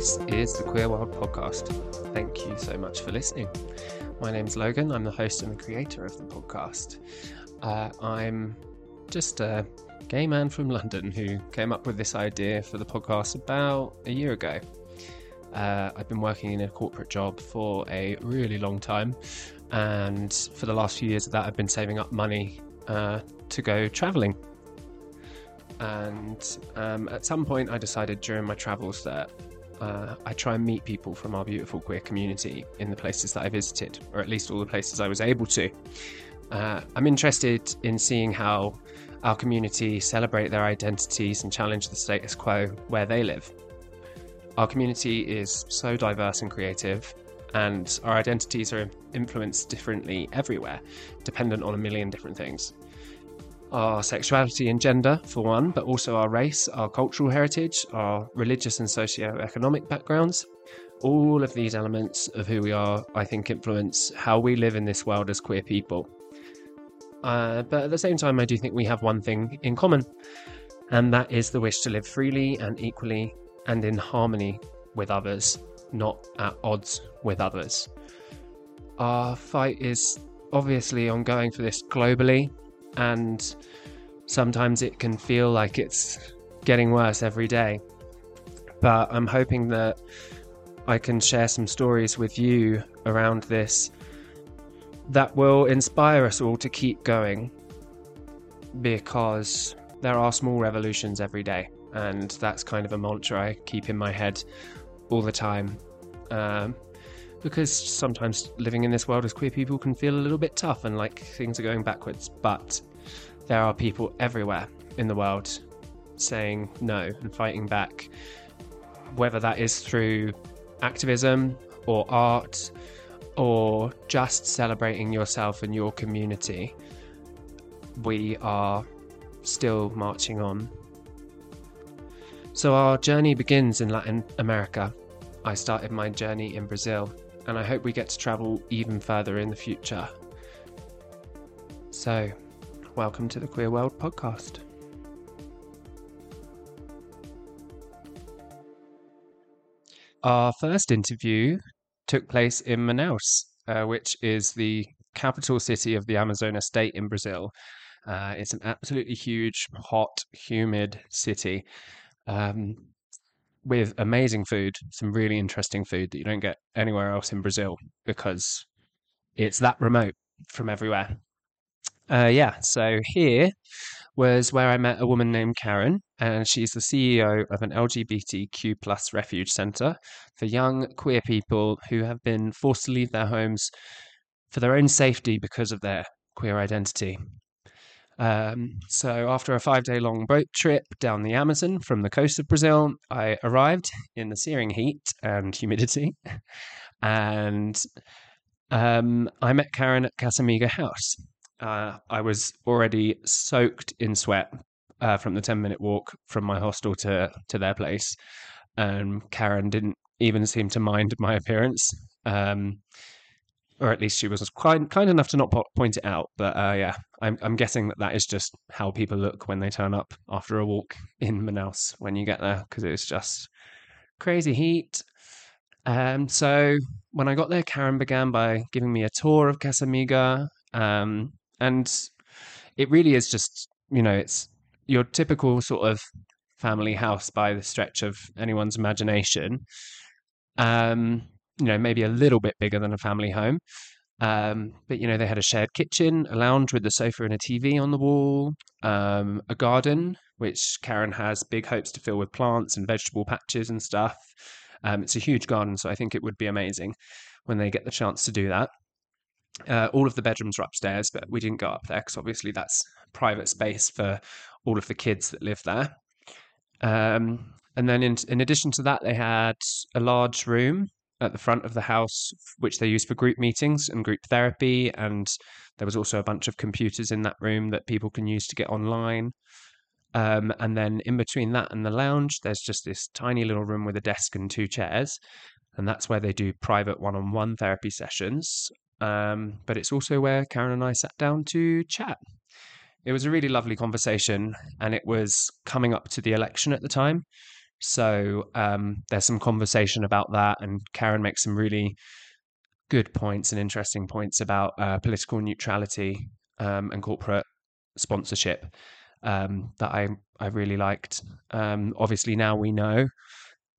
This is the Queer World Podcast. Thank you so much for listening. My name's Logan. I'm the host and the creator of the podcast. I'm just a gay man from London who came up with this idea for the podcast about a year ago. I've been working in a corporate job for a really long time, and for the last few years of that I've been saving up money to go travelling. And at some point I decided during my travels that I try and meet people from our beautiful queer community in the places that I visited, or at least all the places I was able to. I'm interested in seeing how our community celebrate their identities and challenge the status quo where they live. Our community is so diverse and creative, and our identities are influenced differently everywhere, dependent on a million different things. Our sexuality and gender, for one, but also our race, our cultural heritage, our religious and socio-economic backgrounds. All of these elements of who we are, I think, influence how we live in this world as queer people. But at the same time, I do think we have one thing in common, and that is the wish to live freely and equally and in harmony with others, not at odds with others. Our fight is obviously ongoing for this globally, and sometimes it can feel like it's getting worse every day. But I'm hoping that I can share some stories with you around this that will inspire us all to keep going, because there are small revolutions every day, and that's kind of a mantra I keep in my head all the time, because sometimes living in this world as queer people can feel a little bit tough and like things are going backwards. But there are people everywhere in the world saying no and fighting back, whether that is through activism or art or just celebrating yourself and your community. We are still marching on. So our journey begins in Latin America. I started my journey in Brazil, and I hope we get to travel even further in the future. So, welcome to the Queer World Podcast. Our first interview took place in Manaus, which is the capital city of the Amazonas state in Brazil. It's an absolutely huge, hot, humid city, with amazing food, some really interesting food that you don't get anywhere else in Brazil because it's that remote from everywhere. So here was where I met a woman named Karen, and she's the CEO of an LGBTQ+ refuge centre for young queer people who have been forced to leave their homes for their own safety because of their queer identity. So after a 5-day-long boat trip down the Amazon from the coast of Brazil, I arrived in the searing heat and humidity, and I met Karen at Casa Miga house. I was already soaked in sweat from the 10-minute walk from my hostel to their place. Karen didn't even seem to mind my appearance, or at least she was quite kind enough to not point it out. But I'm guessing that is just how people look when they turn up after a walk in Manaus when you get there, because it's just crazy heat. So when I got there, Karen began by giving me a tour of Casa Miga, and it really is just, you know, it's your typical sort of family house by the stretch of anyone's imagination. You know, maybe a little bit bigger than a family home. But, you know, they had a shared kitchen, a lounge with a sofa and a TV on the wall, a garden, which Karen has big hopes to fill with plants and vegetable patches and stuff. It's a huge garden, so I think it would be amazing when they get the chance to do that. All of the bedrooms are upstairs, but we didn't go up there because obviously that's private space for all of the kids that live there. And then in addition to that, they had a large room at the front of the house, which they used for group meetings and group therapy. And there was also a bunch of computers in that room that people can use to get online. And then in between that and the lounge, there's just this tiny little room with a desk and 2 chairs. And that's where they do private one-on-one therapy sessions. But it's also where Karen and I sat down to chat. It was a really lovely conversation, and it was coming up to the election at the time. So there's some conversation about that, and Karen makes some really good points and interesting points about political neutrality and corporate sponsorship that I really liked. Obviously, now we know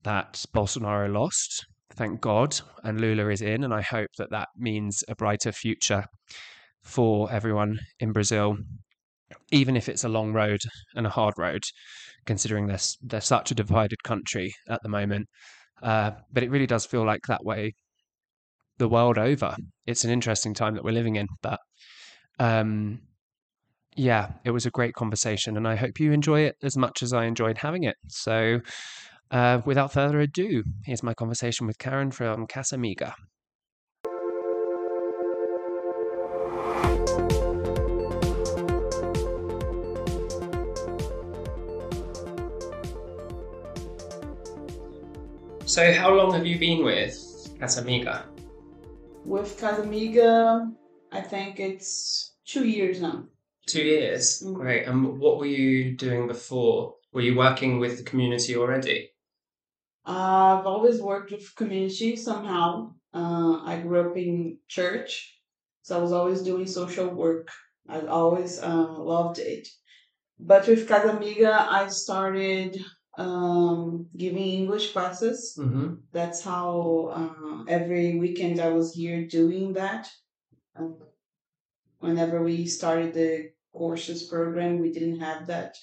that Bolsonaro lost, thank God, and Lula is in, and I hope that that means a brighter future for everyone in Brazil, even if it's a long road and a hard road, considering they're such a divided country at the moment. But it really does feel like that way the world over. It's an interesting time that we're living in. But yeah, it was a great conversation, and I hope you enjoy it as much as I enjoyed having it. So without further ado, here's my conversation with Karen from Casa Miga. So how long have you been with Casa Miga? With Casa Miga, I think it's 2 years now. 2 years? Mm-hmm. Great. And what were you doing before? Were you working with the community already? I've always worked with community somehow. I grew up in church, so I was always doing social work. I always loved it. But with Casa Miga, I started giving English classes. Mm-hmm. That's how every weekend I was here doing that. Whenever we started the courses program, we didn't have that.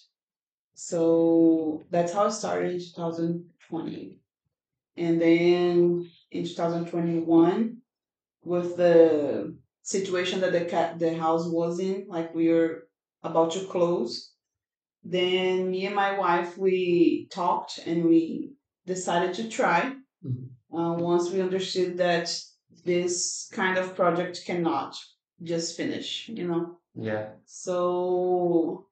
So that's how it started in 2020. And then in 2021, with the situation that the house was in, like we were about to close, then me and my wife, we talked and we decided to try. Mm-hmm. Once we understood that this kind of project cannot just finish, you know? Yeah. So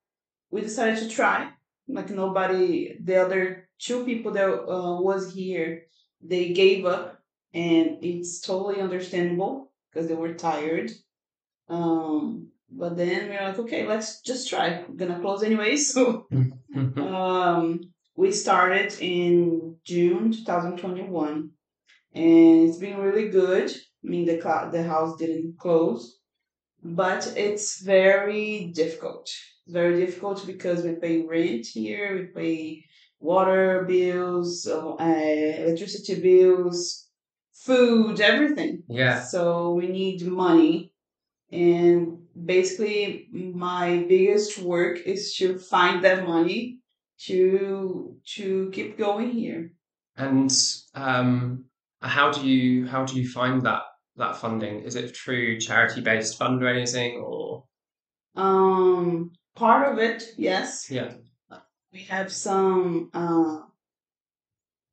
we decided to try. Like nobody, the other two people that was here, they gave up, and it's totally understandable because they were tired. But then we were like, okay, let's just try. We're going to close anyway. So we started in June 2021, and it's been really good. I mean, the house didn't close, but it's very difficult. It's very difficult because we pay rent here, we pay water bills, electricity bills, food, everything. Yeah. So we need money. And basically, my biggest work is to find that money to keep going here. And how do you find that funding? Is it through charity-based fundraising or? Part of it, yes. Yeah. We have some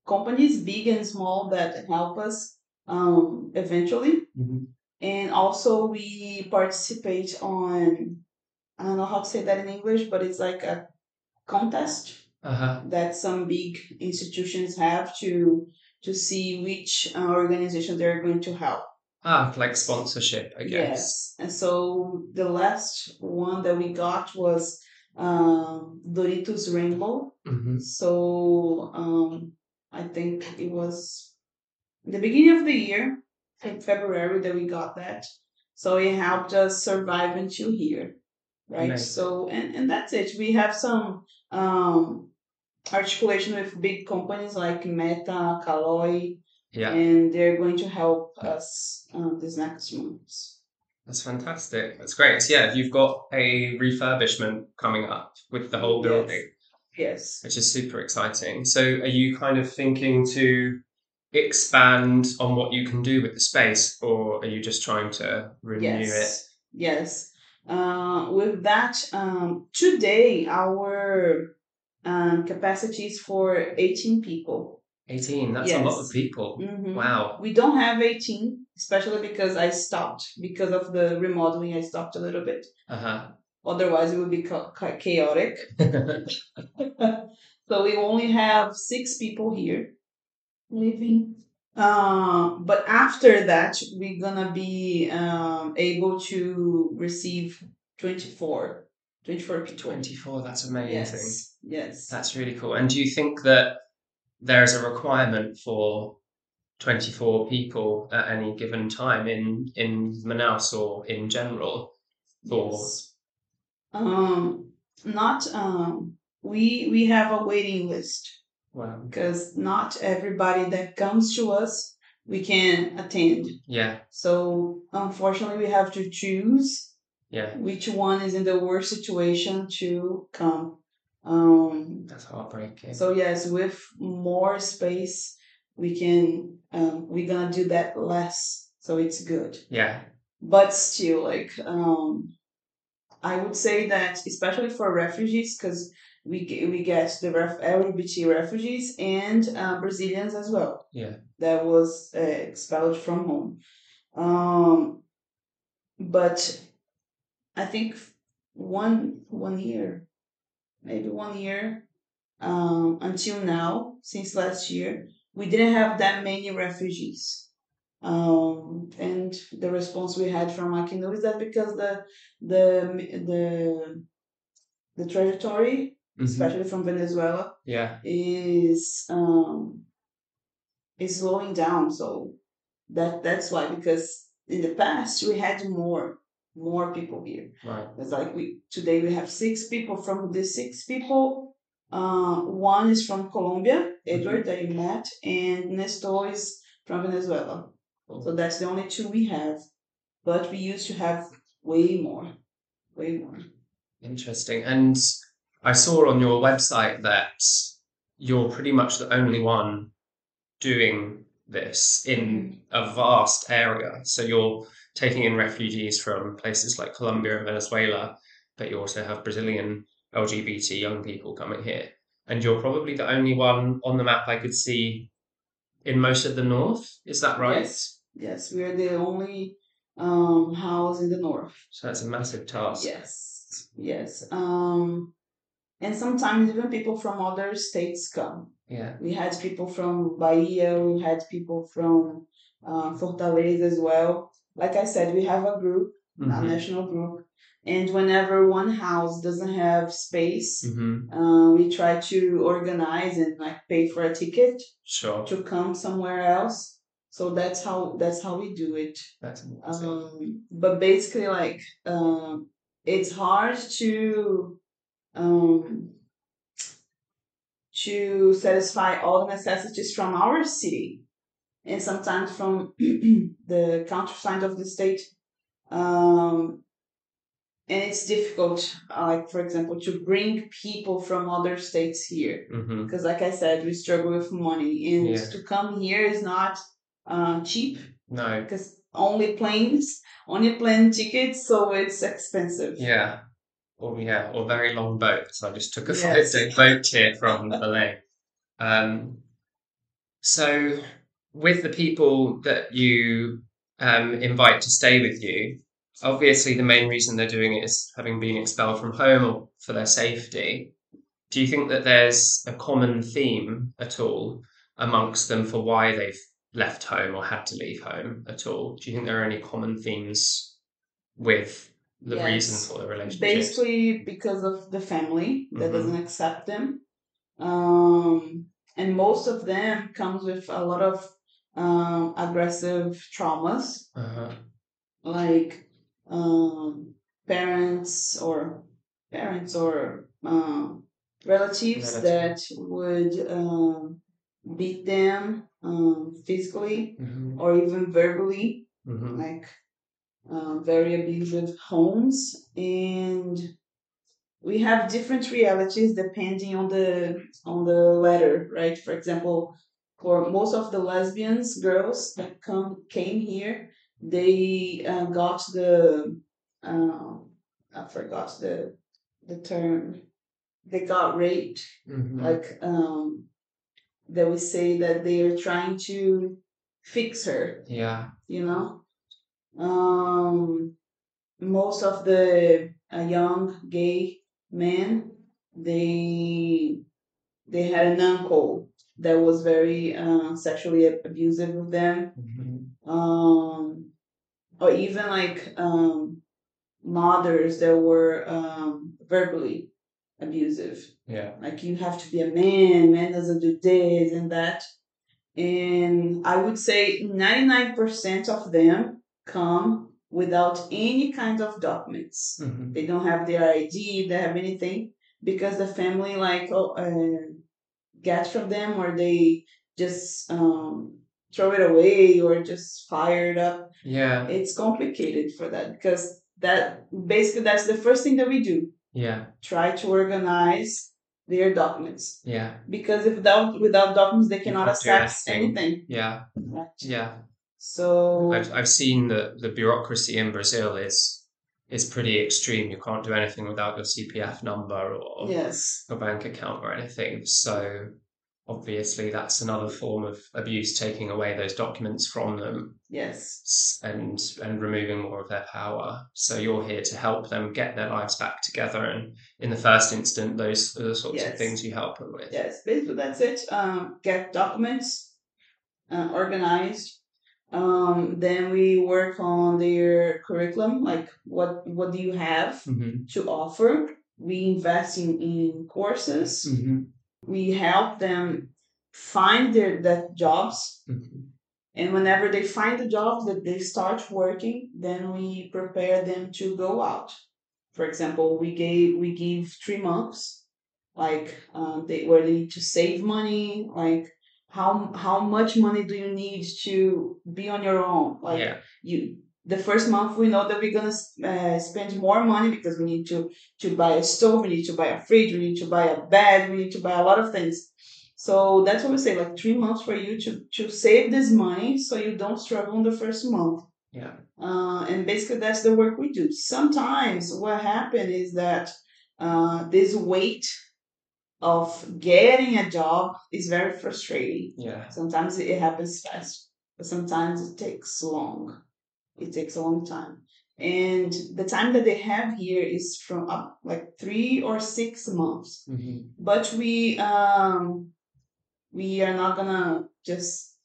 companies, big and small, that help us eventually. Mm-hmm. And also we participate on, I don't know how to say that in English, but it's like a contest that some big institutions have to see which organizations they're going to help. Ah, like sponsorship, I guess. Yes. And so the last one that we got was Doritos Rainbow. Mm-hmm. So I think it was the beginning of the year. In February that we got that, so it helped us survive until here, right? Amazing. So and that's it. We have some articulation with big companies like Meta, Caloi, yeah, and they're going to help us these next months. That's fantastic. That's great. So yeah, you've got a refurbishment coming up with the whole building. Yes, which is super exciting. So are you kind of thinking to expand on what you can do with the space, or are you just trying to renew it? Yes. With that, today our capacity is for 18 people. 18, that's a lot of people. Mm-hmm. Wow. We don't have 18, especially because I stopped. Because of the remodeling, I stopped a little bit. Otherwise, it would be chaotic. So we only have 6 people here living, but after that we're gonna be able to receive 24 people. 24, that's amazing. Yes, that's really cool. And do you think that there is a requirement for 24 people at any given time in Manaus or in general? For yes. We have a waiting list. Wow. Because not everybody that comes to us we can attend. Yeah. So unfortunately we have to choose which one is in the worst situation to come. That's heartbreaking. So yes, with more space we can we're gonna do that less, so it's good. Yeah. But still, like I would say that especially for refugees, because we get the LGBT refugees and Brazilians as well. Yeah, that was expelled from home. But I think one year until now, since last year, we didn't have that many refugees. And the response we had from Aquino is that because the trajectory, mm-hmm. especially from Venezuela, is slowing down. So that's why, because in the past we had more people here. Right. It's like today we have 6 people. From the 6 people, one is from Colombia, Edward, mm-hmm. that you met, and Nestor is from Venezuela. Cool. So that's the only 2 we have. But we used to have way more. Interesting. And I saw on your website that you're pretty much the only one doing this in a vast area. So you're taking in refugees from places like Colombia and Venezuela, but you also have Brazilian LGBT young people coming here. And you're probably the only one on the map I could see in most of the north. Is that right? Yes. We are the only house in the north. So that's a massive task. Yes. And sometimes even people from other states come. Yeah. We had people from Bahia. We had people from Fortaleza as well. Like I said, we have a group, mm-hmm. a national group. And whenever one house doesn't have space, mm-hmm. We try to organize and like pay for a ticket to come somewhere else. So that's how we do it. That's amazing. But basically, like it's hard to satisfy all the necessities from our city, and sometimes from the countryside of the state. And it's difficult, like, for example, to bring people from other states here. Mm-hmm. Because, like I said, we struggle with money. And to come here is not cheap. No. Because only plane tickets, so it's expensive. Yeah. Or very long boats. I just took a 5-day boat here from Belém. So with the people that you invite to stay with you, obviously the main reason they're doing it is having been expelled from home or for their safety. Do you think that there's a common theme at all amongst them for why they've left home or had to leave home at all? Do you think there are any common themes with the reason for the relationship? Basically because of the family that mm-hmm. doesn't accept them. And most of them comes with a lot of aggressive traumas. Uh-huh. Like parents or relatives that would beat them physically mm-hmm. or even verbally, mm-hmm. like very abusive homes. And we have different realities depending on the letter, right? For example, for most of the lesbians, girls that came here, they got the I forgot the term. They got raped. Mm-hmm. Like they would say that they are trying to fix her. Yeah, you know. Most of the young gay men, they had an uncle that was very sexually abusive of them. Mm-hmm. Or even like mothers that were verbally abusive. Yeah. Like, you have to be a man. Man doesn't do this and that. And I would say 99% of them come without any kind of documents. Mm-hmm. They don't have their ID, they have anything, because the family, like, gets from them, or they just throw it away, or just fire it up. Yeah. It's complicated for that, because that basically that's the first thing that we do. Yeah. Try to organize their documents. Yeah. Because if without documents, they cannot access anything. Yeah. Right. Yeah. So I've seen the bureaucracy in Brazil is pretty extreme. You can't do anything without your CPF number or yes. your bank account or anything. So obviously that's another form of abuse, taking away those documents from them. Yes. And removing more of their power. So you're here to help them get their lives back together, and in the first instant, those are the sorts yes. of things you help them with. Yes, basically that's it. Get documents organized. Then we work on their curriculum, like what do you have mm-hmm. to offer. We invest in courses. Mm-hmm. We help them find their jobs. Mm-hmm. And whenever they find the jobs that they start working, then we prepare them to go out. For example, we give 3 months, like where they need to save money, like how much money do you need to be on your own? Like yeah. The first month, we know that we're going to spend more money, because we need to buy a stove, we need to buy a fridge, we need to buy a bed, we need to buy a lot of things. So that's what we say, like 3 months for you to save this money so you don't struggle in the first month. Yeah. And basically, that's the work we do. Sometimes what happens is that this weight of getting a job is very frustrating. Yeah. Sometimes it happens fast, but sometimes it takes long. It takes a long time. And the time that they have here is from up like 3 or 6 months. Mm-hmm. But we are not going to just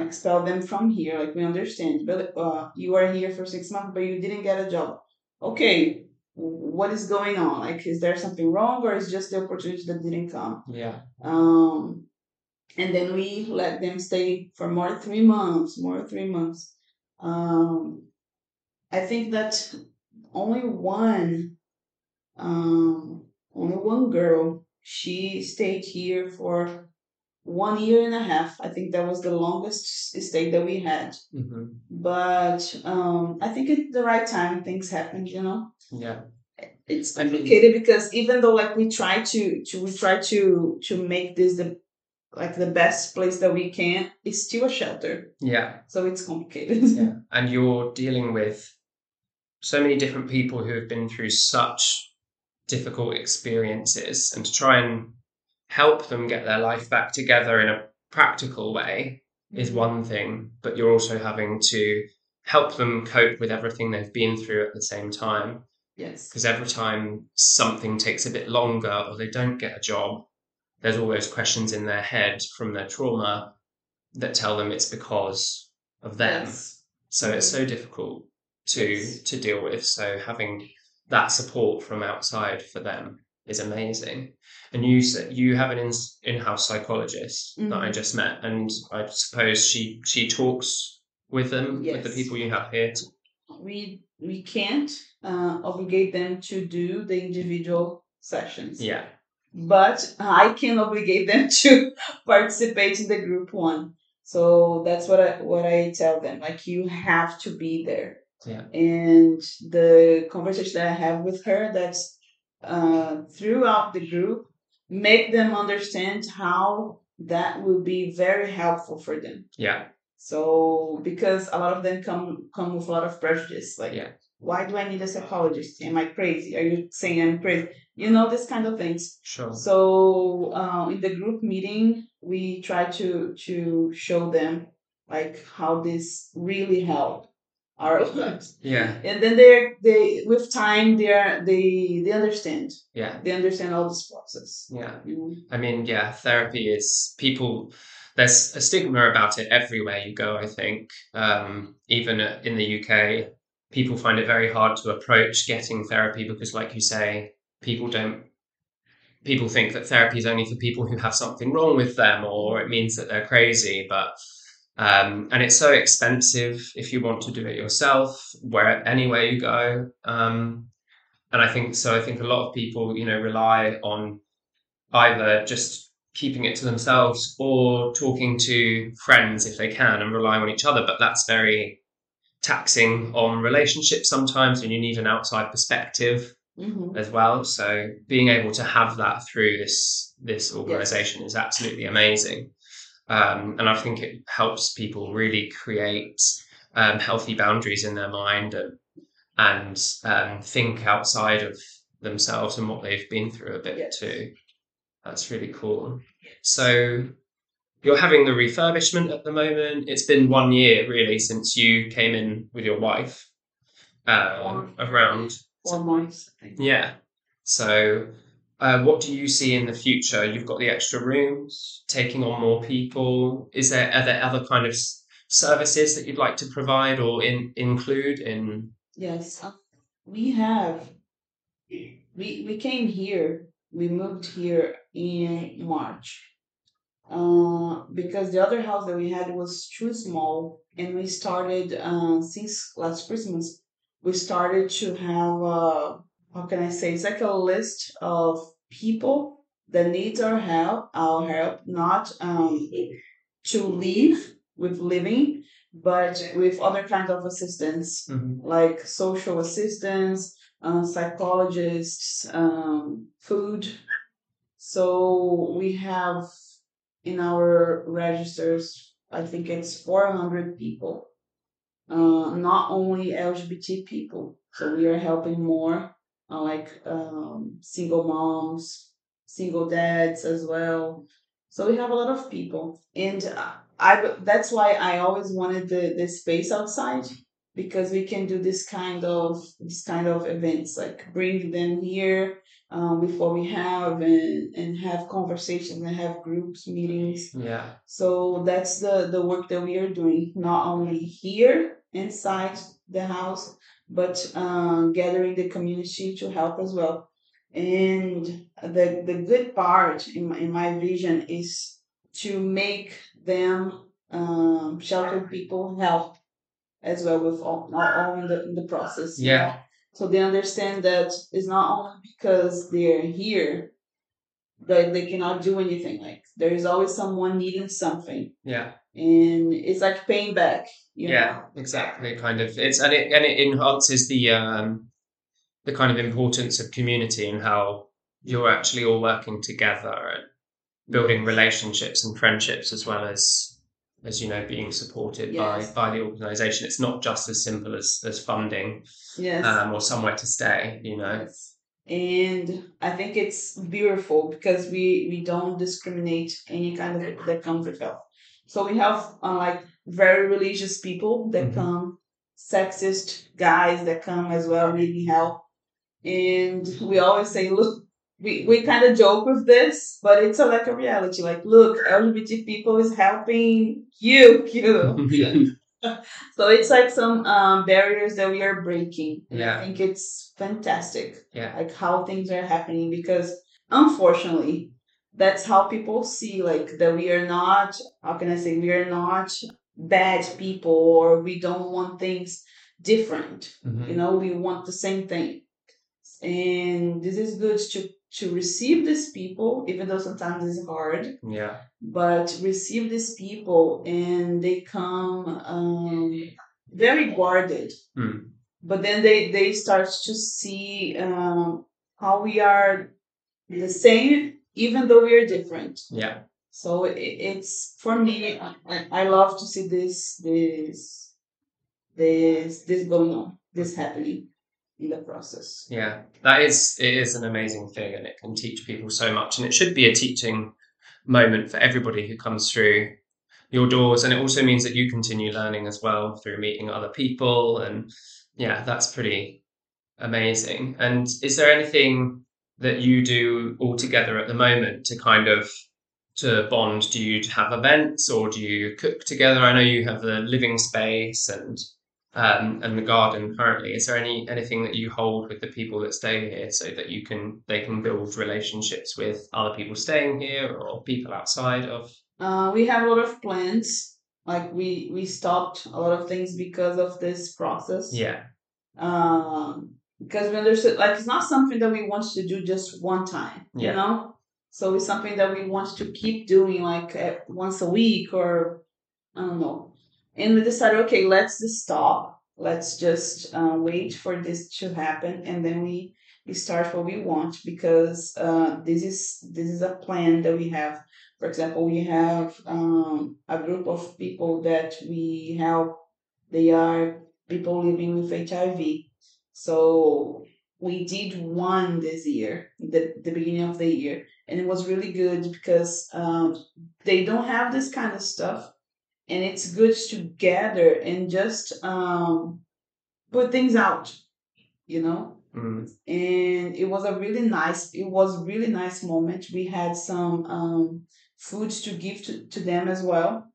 expel them from here. Like, we understand. But you are here for 6 months, but you didn't get a job. Okay, what is going on? Like, is there something wrong, or is just the opportunity that didn't come? Yeah. And then we let them stay for more 3 months. I think that only one girl, she stayed here for 1.5 years. I think that was the longest stay that we had. Mm-hmm. But I think at the right time things happened, you know. Yeah, it's complicated because even though like we try to make this the best place that we can, is still a shelter. Yeah. So it's complicated. Yeah. And you're dealing with so many different people who have been through such difficult experiences, and to try and help them get their life back together in a practical way mm-hmm. is one thing, but you're also having to help them cope with everything they've been through at the same time. Yes. Because every time something takes a bit longer or they don't get a job, there's all those questions in their head from their trauma that tell them it's because of them. Yes. So it's so difficult to deal with. So having that support from outside for them is amazing. And you have an in-house psychologist mm-hmm. that I just met, and I suppose she talks with them, yes. with the people you have here. We can't obligate them to do the individual sessions. Yeah. But I can obligate them to participate in the group one. So that's what I tell them. Like, you have to be there. Yeah. And the conversation that I have with her, that's throughout the group, make them understand how that will be very helpful for them. Yeah. So because a lot of them come with a lot of prejudice. Like, yeah. Why do I need a psychologist? Am I crazy? Are you saying I'm crazy? You know, this kind of things. Sure. So in the group meeting, we try to show them like how this really helped our lives. Yeah. And then they with time they understand. Yeah. They understand all this process. Yeah. Mm-hmm. I mean, yeah, therapy is people. There's a stigma about it everywhere you go. I think even in the UK, people find it very hard to approach getting therapy because, like you say, people don't people think that therapy is only for people who have something wrong with them, or it means that they're crazy. But and it's so expensive if you want to do it yourself, where anywhere you go. And I think so. I think a lot of people, rely on either just keeping it to themselves or talking to friends if they can, and relying on each other. But that's very taxing on relationships sometimes, and you need an outside perspective as well. So being able to have that through this organization is absolutely amazing. And I think it helps people really create healthy boundaries in their mind and think outside of themselves and what they've been through a bit too. That's really cool. So you're having the refurbishment at the moment. It's been 1 year really since you came in with your wife. Around 1 month, I think. Yeah. So what do you see in the future? You've got the extra rooms, taking on more people. Are there other kind of services that you'd like to provide or include in? Yes, we have. We came here. We moved here in March because the other house that we had was too small, and we started since last Christmas. We started to have how can I say? It's like a list of people that need our help, not to live with living, but with other kinds of assistance, like social assistance, psychologists, food. So we have in our registers, I think it's 400 people, not only LGBT people. So we are helping more single moms, single dads as well. So we have a lot of people. And that's why I always wanted the space outside, because we can do this kind of events, like bring them here with what we have and have conversations and have groups, meetings. Yeah. So that's the work that we are doing, not only here inside the house, but gathering the community to help as well. And the good part in my vision is to make them sheltered people help as well with all in the process. Yeah. You know? So they understand that it's not only because they're here that they cannot do anything. Like, there is always someone needing something. Yeah. And it's like paying back. You know? Exactly. Kind of. It enhances the kind of importance of community and how you're actually all working together and building relationships and friendships as well as being supported by the organisation. It's not just as simple as funding or somewhere to stay, Yes. And I think it's beautiful because we don't discriminate any kind of that comes with health. So we have very religious people that come, sexist guys that come as well needing help. And we always say, look, we kind of joke with this, but it's a reality. Like, look, LGBT people is helping you. So it's some barriers that we are breaking. Yeah. I think it's fantastic. Yeah. How things are happening, because unfortunately, that's how people see that we are not, we are not bad people, or we don't want things different. We want the same thing. And this is good to receive these people, even though sometimes it's hard. Yeah. But receive these people, and they come very guarded. Mm. But then they start to see how we are the same, even though we are different. Yeah. So it's for me. I love to see this going on, this happening in the process. Yeah, it is an amazing thing, and it can teach people so much, and it should be a teaching moment for everybody who comes through your doors. And it also means that you continue learning as well through meeting other people, and that's pretty amazing. And is there anything that you do all together at the moment to bond? Do you have events, or do you cook together? I know you have the living space and and the garden currently, is there anything that you hold with the people that stay here so that they can build relationships with other people staying here or people outside of? We have a lot of plants. Like we stopped a lot of things because of this process. Yeah. Because when there's it's not something that we want to do just one time, yeah. You know? So it's something that we want to keep doing once a week or I don't know. And we decided, okay, let's just stop. Let's just wait for this to happen. And then we start what we want, because this is a plan that we have. For example, we have a group of people that we help. They are people living with HIV. So we did one this year, the beginning of the year. And it was really good because they don't have this kind of stuff. And it's good to gather and just put things out, you know? Mm-hmm. And it was a really nice moment. We had some food to give to them as well.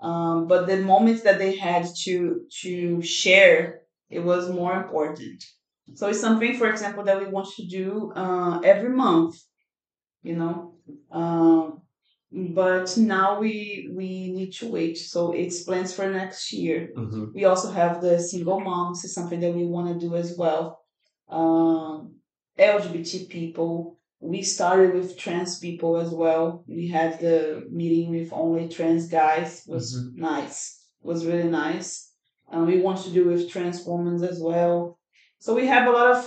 But the moment that they had to share, it was more important. So it's something, for example, that we want to do every month, you know? But now we need to wait. So it's plans for next year. Mm-hmm. We also have the single moms. It's something that we want to do as well. LGBT people. We started with trans people as well. We had the meeting with only trans guys. It was mm-hmm. nice. It was really nice. We want to do with trans women as well. So we have a lot of...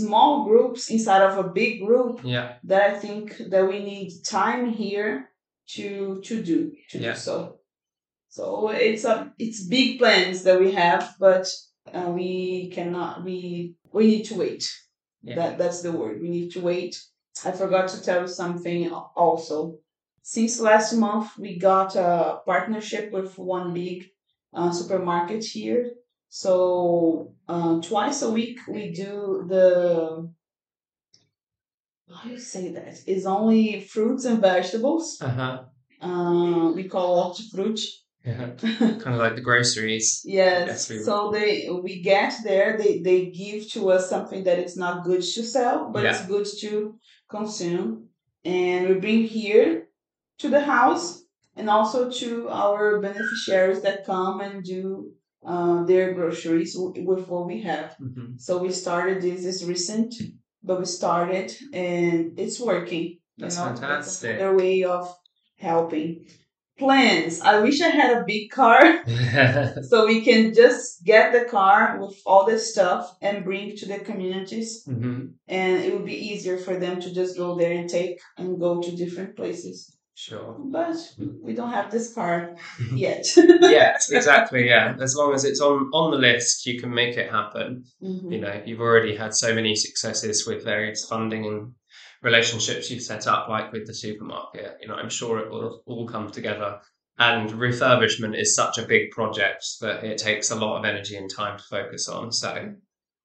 small groups inside of a big group, yeah. That I think that we need time here to do so. So it's big plans that we have, but we need to wait. Yeah. That's the word. We need to wait. I forgot to tell you something also. Since last month, we got a partnership with one big supermarket here. So twice a week we do how do you say that? It's only fruits and vegetables. Uh-huh. We call it fruit. Yeah. Kind of like the groceries. Yes. So we get there. They give to us something that it's not good to sell, but it's good to consume, and we bring here to the house, and also to our beneficiaries that come and do. Their groceries with what we have. Mm-hmm. So we started this recent, but we started and it's working. That's fantastic. That's their way of helping. Plans. I wish I had a big car so we can just get the car with all the stuff and bring to the communities. Mm-hmm. And it would be easier for them to just go there and take and go to different places. Sure. But we don't have this car yet. Yes, exactly, yeah. As long as it's on the list, you can make it happen. Mm-hmm. You know, you've already had so many successes with various funding and relationships you've set up, like with the supermarket. You know, I'm sure it will all come together. And refurbishment is such a big project that it takes a lot of energy and time to focus on. So,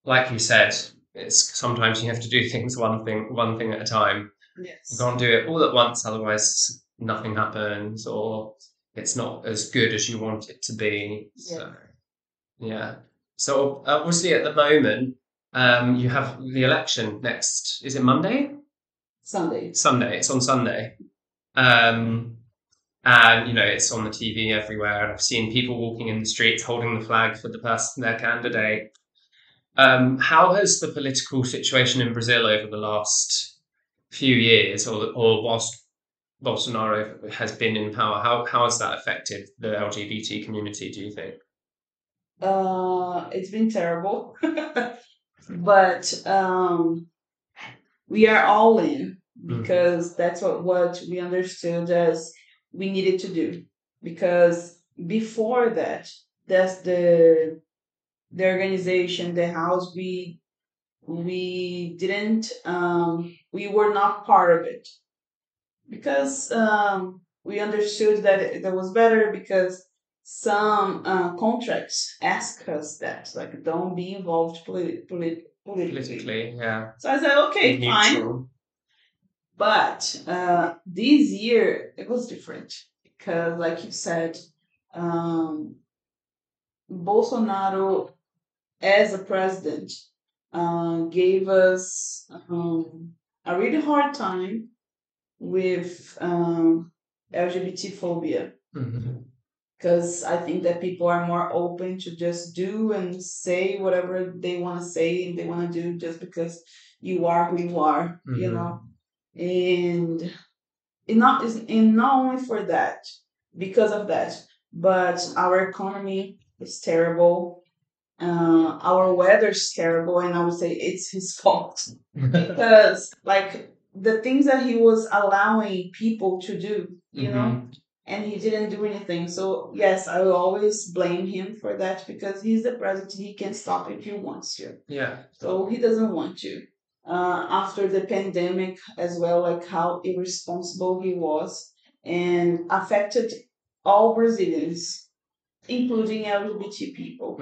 like you said, it's sometimes you have to do things one thing at a time. Yes. You can't do it all at once, otherwise nothing happens or it's not as good as you want it to be. Yeah. So, yeah. So obviously at the moment, you have the election next. Is it Monday? Sunday. It's on Sunday. And, you know, it's on the TV everywhere. And I've seen people walking in the streets holding the flag for the person, their candidate. How has the political situation in Brazil over the last few years, or whilst Bolsonaro has been in power, how has that affected the LGBT community, do you think? It's been terrible. But we are all in, because mm-hmm. that's what we understood as we needed to do. Because before that, that's the organization, the house, we didn't... we were not part of it, because we understood that that was better, because some contracts ask us that, like, don't be involved politically. Yeah. So I said, okay, fine. But this year it was different, because, like you said, Bolsonaro as a president gave us a really hard time with LGBT phobia. Because I think that people are more open to just do and say whatever they want to say and they want to do just because you are who you are, you know. And not only for that, because of that, but our economy is terrible. Our weather's terrible, and I would say it's his fault. Because, like, the things that he was allowing people to do, you know. And he didn't do anything. So, yes, I will always blame him for that because he's the president. He can stop if he wants to. Yeah. So he doesn't want to. After the pandemic as well, like how irresponsible he was and affected all Brazilians, including LGBT people.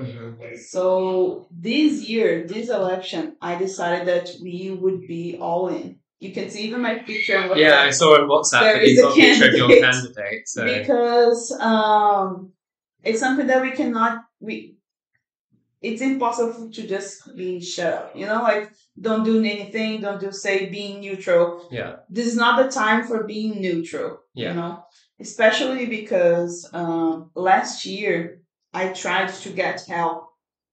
So this year, this election, I decided that we would be all in. You can see even my picture on WhatsApp. Yeah, I saw on WhatsApp that you've got a picture of your candidate. So. Because it's something that we cannot... It's impossible to just be shut up. You know, like, don't do anything. Don't do, say, being neutral. Yeah. This is not the time for being neutral, you know? Especially because last year, I tried to get help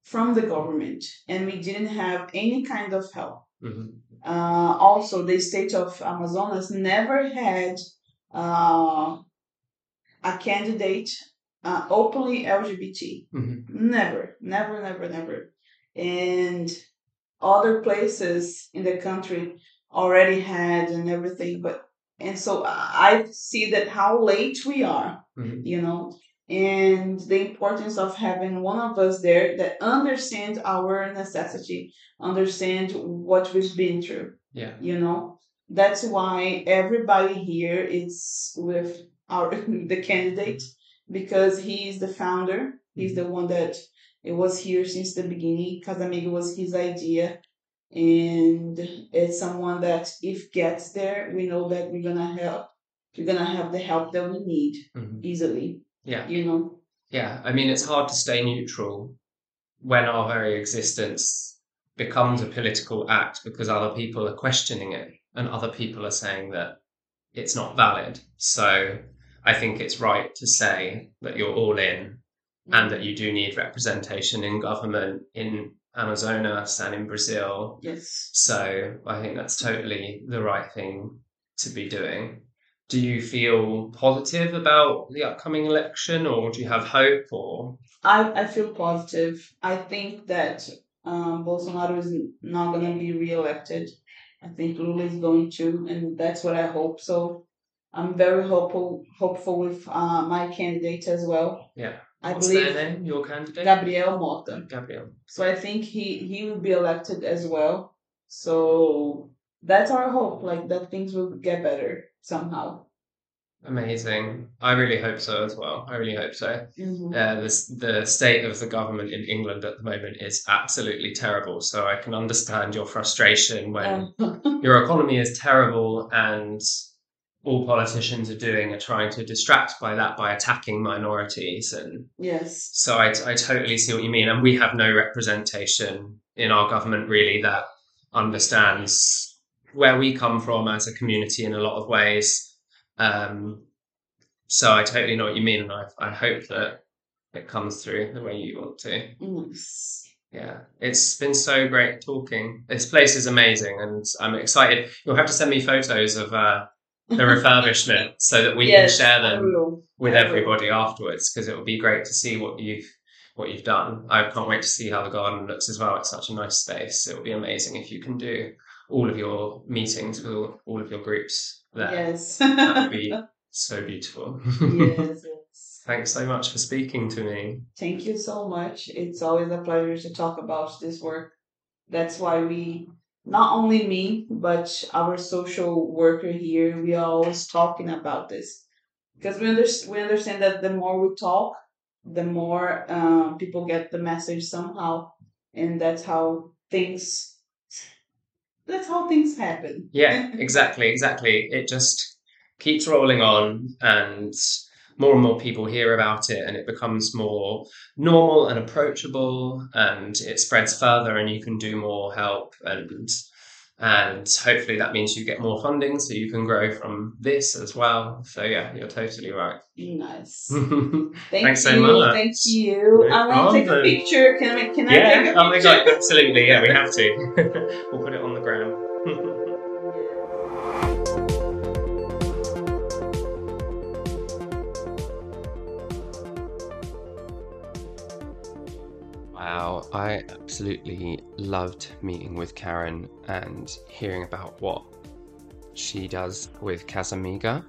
from the government. And we didn't have any kind of help. Also, the state of Amazonas never had a candidate openly LGBT. Never. And other places in the country already had and everything. And so I see that how late we are, you know, and the importance of having one of us there that understands our necessity, understand what we've been through. Yeah. You know, that's why everybody here is with the candidate, because he is the founder. He's the one that it was here since the beginning. Casa Miga was his idea. And it's someone that if gets there, we know that we're going to help. We're going to have the help that we need easily. Yeah. You know? Yeah. I mean, it's hard to stay neutral when our very existence becomes a political act because other people are questioning it and other people are saying that it's not valid. So I think it's right to say that you're all in and that you do need representation in government, in Amazonas and in Brazil. Yes. So I think that's totally the right thing to be doing. Do you feel positive about the upcoming election, or do you have hope? Or I feel positive. I think that Bolsonaro is not going to be re-elected. I think Lula is going to, and that's what I hope. So I'm very hopeful with my candidate as well. Yeah. What's their name? Your candidate? Gabriel Mota. Gabriel. So I think he will be elected as well. So that's our hope, like that things will get better somehow. Amazing. I really hope so as well. The state of the government in England at the moment is absolutely terrible. So I can understand your frustration when your economy is terrible and all politicians are trying to distract by that by attacking minorities. And yes. So I totally see what you mean. And we have no representation in our government really that understands where we come from as a community in a lot of ways. So I totally know what you mean, and I hope that it comes through the way you want to. Yes. Yeah, it's been so great talking. This place is amazing, and I'm excited. You'll have to send me photos of the refurbishment so that we can share them with everybody afterwards, because it will be great to see what you've done. I can't wait to see how the garden looks as well. It's such a nice space. It will be amazing if you can do all of your meetings with all of your groups there. Yes. That would be so beautiful. Yes. Thanks so much for speaking to me. Thank you so much. It's always a pleasure to talk about this work. That's why we, not only me, but our social worker here, we are always talking about this. Because we understand that the more we talk, the more people get the message somehow. And that's how things happen. Yeah, exactly. It just keeps rolling on, and more and more people hear about it and it becomes more normal and approachable and it spreads further and you can do more help and hopefully that means you get more funding so you can grow from this as well. So yeah, you're totally right. Nice. Thanks so much. Thank you. I want to take a picture. Can I take a picture? Oh my God, absolutely. Yeah, we have to. We'll put it on the gram. Wow, I absolutely loved meeting with Karen and hearing about what she does with Casa Miga.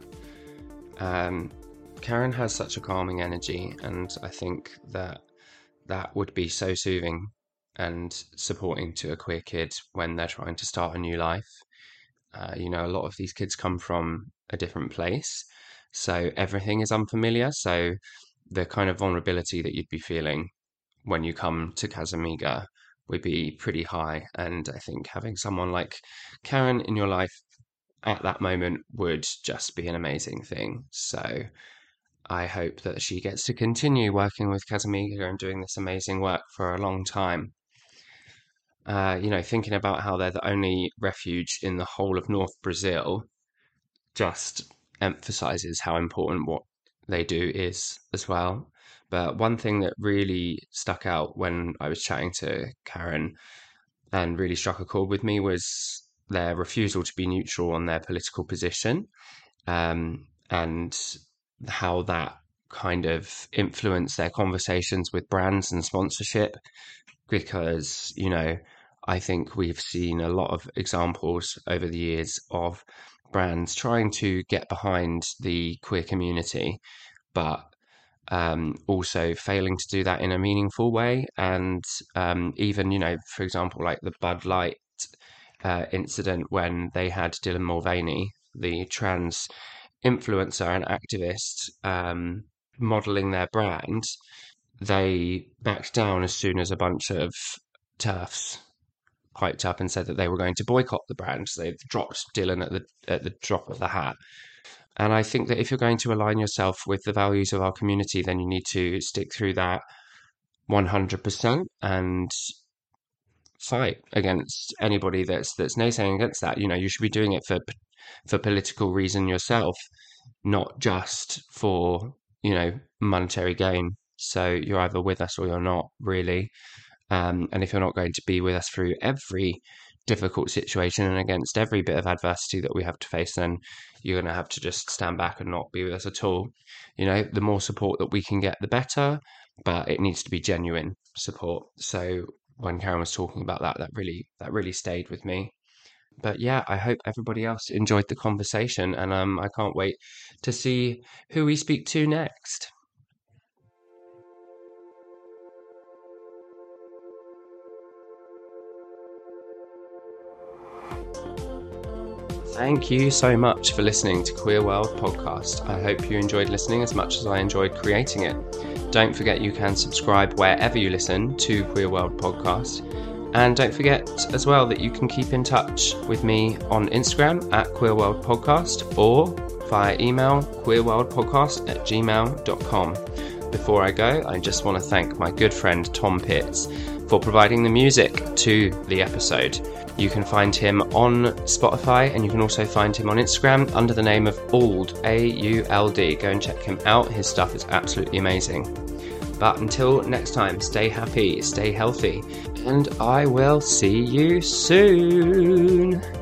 Karen has such a calming energy, and I think that would be so soothing and supporting to a queer kid when they're trying to start a new life. You know, a lot of these kids come from a different place, so everything is unfamiliar. So the kind of vulnerability that you'd be feeling when you come to Casa Miga would be pretty high. And I think having someone like Karen in your life at that moment would just be an amazing thing. So I hope that she gets to continue working with Casa Miga and doing this amazing work for a long time. You know, thinking about how they're the only refuge in the whole of North Brazil just emphasizes how important what they do is as well. But one thing that really stuck out when I was chatting to Karen and really struck a chord with me was their refusal to be neutral on their political position, and how that kind of influenced their conversations with brands and sponsorship. Because, you know, I think we've seen a lot of examples over the years of brands trying to get behind the queer community, but also failing to do that in a meaningful way. And even, you know, for example, like the Bud Light incident when they had Dylan Mulvaney, the trans influencer and activist, modelling their brand, they backed down as soon as a bunch of TERFs piped up and said that they were going to boycott the brand. So they dropped Dylan at the drop of the hat. And I think that if you're going to align yourself with the values of our community, then you need to stick through that 100% and fight against anybody that's naysaying against that. You know, you should be doing it for political reason yourself, not just for, you know, monetary gain. So you're either with us or you're not, really. And if you're not going to be with us through every difficult situation and against every bit of adversity that we have to face, then you're going to have to just stand back and not be with us at all. You know, the more support that we can get, the better, but it needs to be genuine support. So when Karen was talking about that really stayed with me. But yeah, I hope everybody else enjoyed the conversation, and I can't wait to see who we speak to next. Thank you so much for listening to Queer World Podcast. I hope you enjoyed listening as much as I enjoyed creating it. Don't forget you can subscribe wherever you listen to Queer World Podcast. And don't forget as well that you can keep in touch with me on Instagram at Queer World Podcast or via email queerworldpodcast@gmail.com. Before I go, I just want to thank my good friend Tom Pitts for providing the music to the episode. You can find him on Spotify, and you can also find him on Instagram under the name of Auld, A-U-L-D. Go and check him out. His stuff is absolutely amazing. But until next time, stay happy, stay healthy, and I will see you soon.